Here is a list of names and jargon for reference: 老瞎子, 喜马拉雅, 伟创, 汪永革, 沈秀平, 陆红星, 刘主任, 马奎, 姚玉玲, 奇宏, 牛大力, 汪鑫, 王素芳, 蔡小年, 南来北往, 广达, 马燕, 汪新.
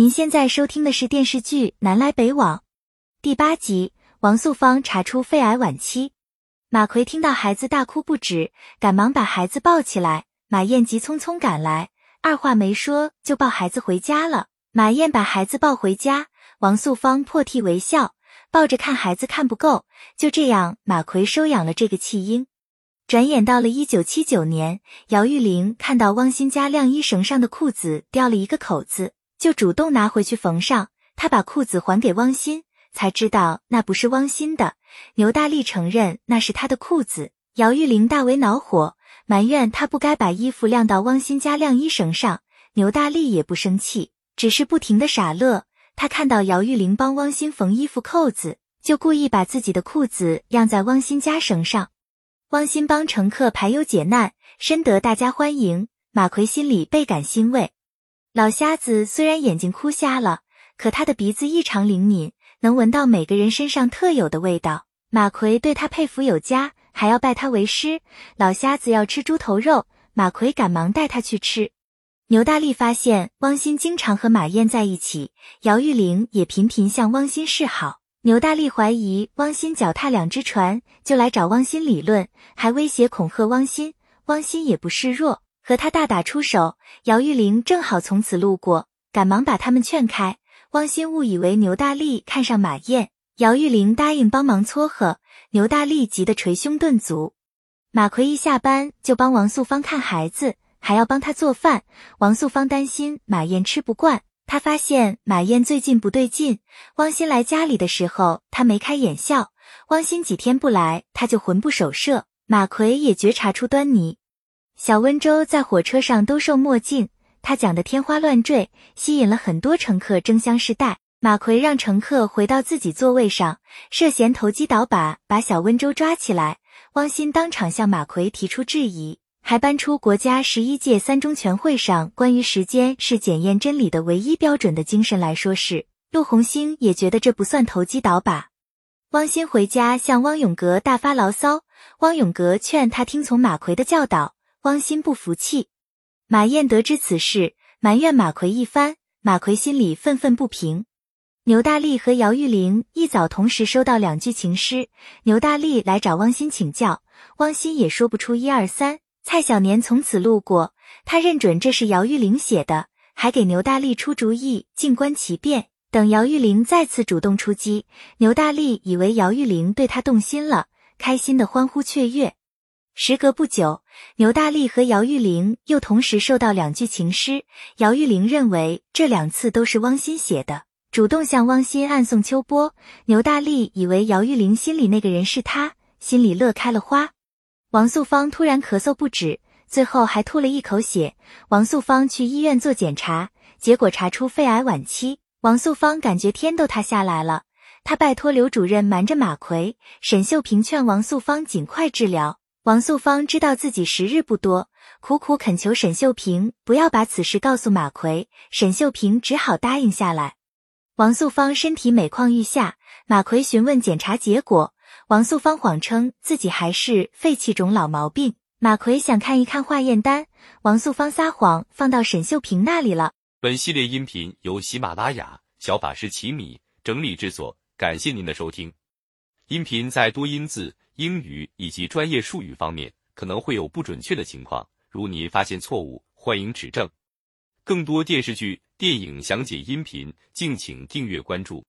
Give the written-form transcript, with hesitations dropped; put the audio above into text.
您现在收听的是电视剧《南来北往》第8集，王素芳查出肺癌晚期。马奎听到孩子大哭不止，赶忙把孩子抱起来。马燕急匆匆赶来，二话没说就抱孩子回家了。马燕把孩子抱回家，王素芳破涕为笑，抱着看孩子看不够。就这样，马奎收养了这个弃婴。转眼到了1979年，姚玉玲看到汪新家晾衣绳上的裤子掉了一个口子，就主动拿回去缝上，他把裤子还给汪鑫，才知道那不是汪鑫的。牛大力承认那是他的裤子，姚玉玲大为恼火，埋怨他不该把衣服晾到汪鑫家晾衣绳上。牛大力也不生气，只是不停的傻乐。他看到姚玉玲帮汪鑫缝衣服扣子，就故意把自己的裤子晾在汪鑫家绳上。汪鑫帮乘客排忧解难，深得大家欢迎，马奎心里倍感欣慰。老瞎子虽然眼睛哭瞎了，可他的鼻子异常灵敏，能闻到每个人身上特有的味道。马奎对他佩服有加，还要拜他为师。老瞎子要吃猪头肉，马奎赶忙带他去吃。牛大力发现汪鑫经常和马燕在一起，姚玉玲也频频向汪鑫示好。牛大力怀疑汪鑫脚踏两只船，就来找汪鑫理论，还威胁恐吓汪鑫。汪鑫也不示弱，和他大打出手。姚玉玲正好从此路过，赶忙把他们劝开。汪鑫误以为牛大力看上马燕，姚玉玲答应帮忙撮合。牛大力急得捶胸顿足。马奎一下班就帮王素芳看孩子，还要帮他做饭。王素芳担心马燕吃不惯，他发现马燕最近不对劲。汪鑫来家里的时候，他眉开眼笑；汪鑫几天不来，他就魂不守舍。马奎也觉察出端倪。小温州在火车上兜售墨镜，他讲得天花乱坠，吸引了很多乘客争相试戴。马奎让乘客回到自己座位上，涉嫌投机倒把，把小温州抓起来。汪鑫当场向马奎提出质疑，还搬出国家11届3中全会上关于时间是检验真理的唯一标准的精神来说事。陆红星也觉得这不算投机倒把。汪鑫回家向汪永革大发牢骚，汪永革劝他听从马奎的教导。汪鑫不服气，马燕得知此事，埋怨马奎一番，马奎心里愤愤不平。牛大力和姚玉玲一早同时收到2句情诗，牛大力来找汪鑫请教，汪鑫也说不出1、2、3。蔡小年从此路过，他认准这是姚玉玲写的，还给牛大力出主意，静观其变。等姚玉玲再次主动出击，牛大力以为姚玉玲对他动心了，开心的欢呼雀跃。时隔不久，牛大力和姚玉玲又同时收到2句情诗，姚玉玲认为这2次都是汪鑫写的，主动向汪鑫暗送秋波。牛大力以为姚玉玲心里那个人是他，心里乐开了花。王素芳突然咳嗽不止，最后还吐了一口血。王素芳去医院做检查，结果查出肺癌晚期。王素芳感觉天都塌下来了，她拜托刘主任瞒着马奎。沈秀平劝王素芳尽快治疗。王素芳知道自己时日不多，苦苦恳求沈秀平不要把此事告诉马奎，沈秀平只好答应下来。王素芳身体每况愈下，马奎询问检查结果，王素芳谎称自己还是肺气肿老毛病，马奎想看一看化验单，王素芳撒谎放到沈秀平那里了。本系列音频由喜马拉雅小法师奇米整理制作，感谢您的收听。音频在多音字、英语以及专业术语方面可能会有不准确的情况，如您发现错误，欢迎指正。更多电视剧、电影详解音频，敬请订阅关注。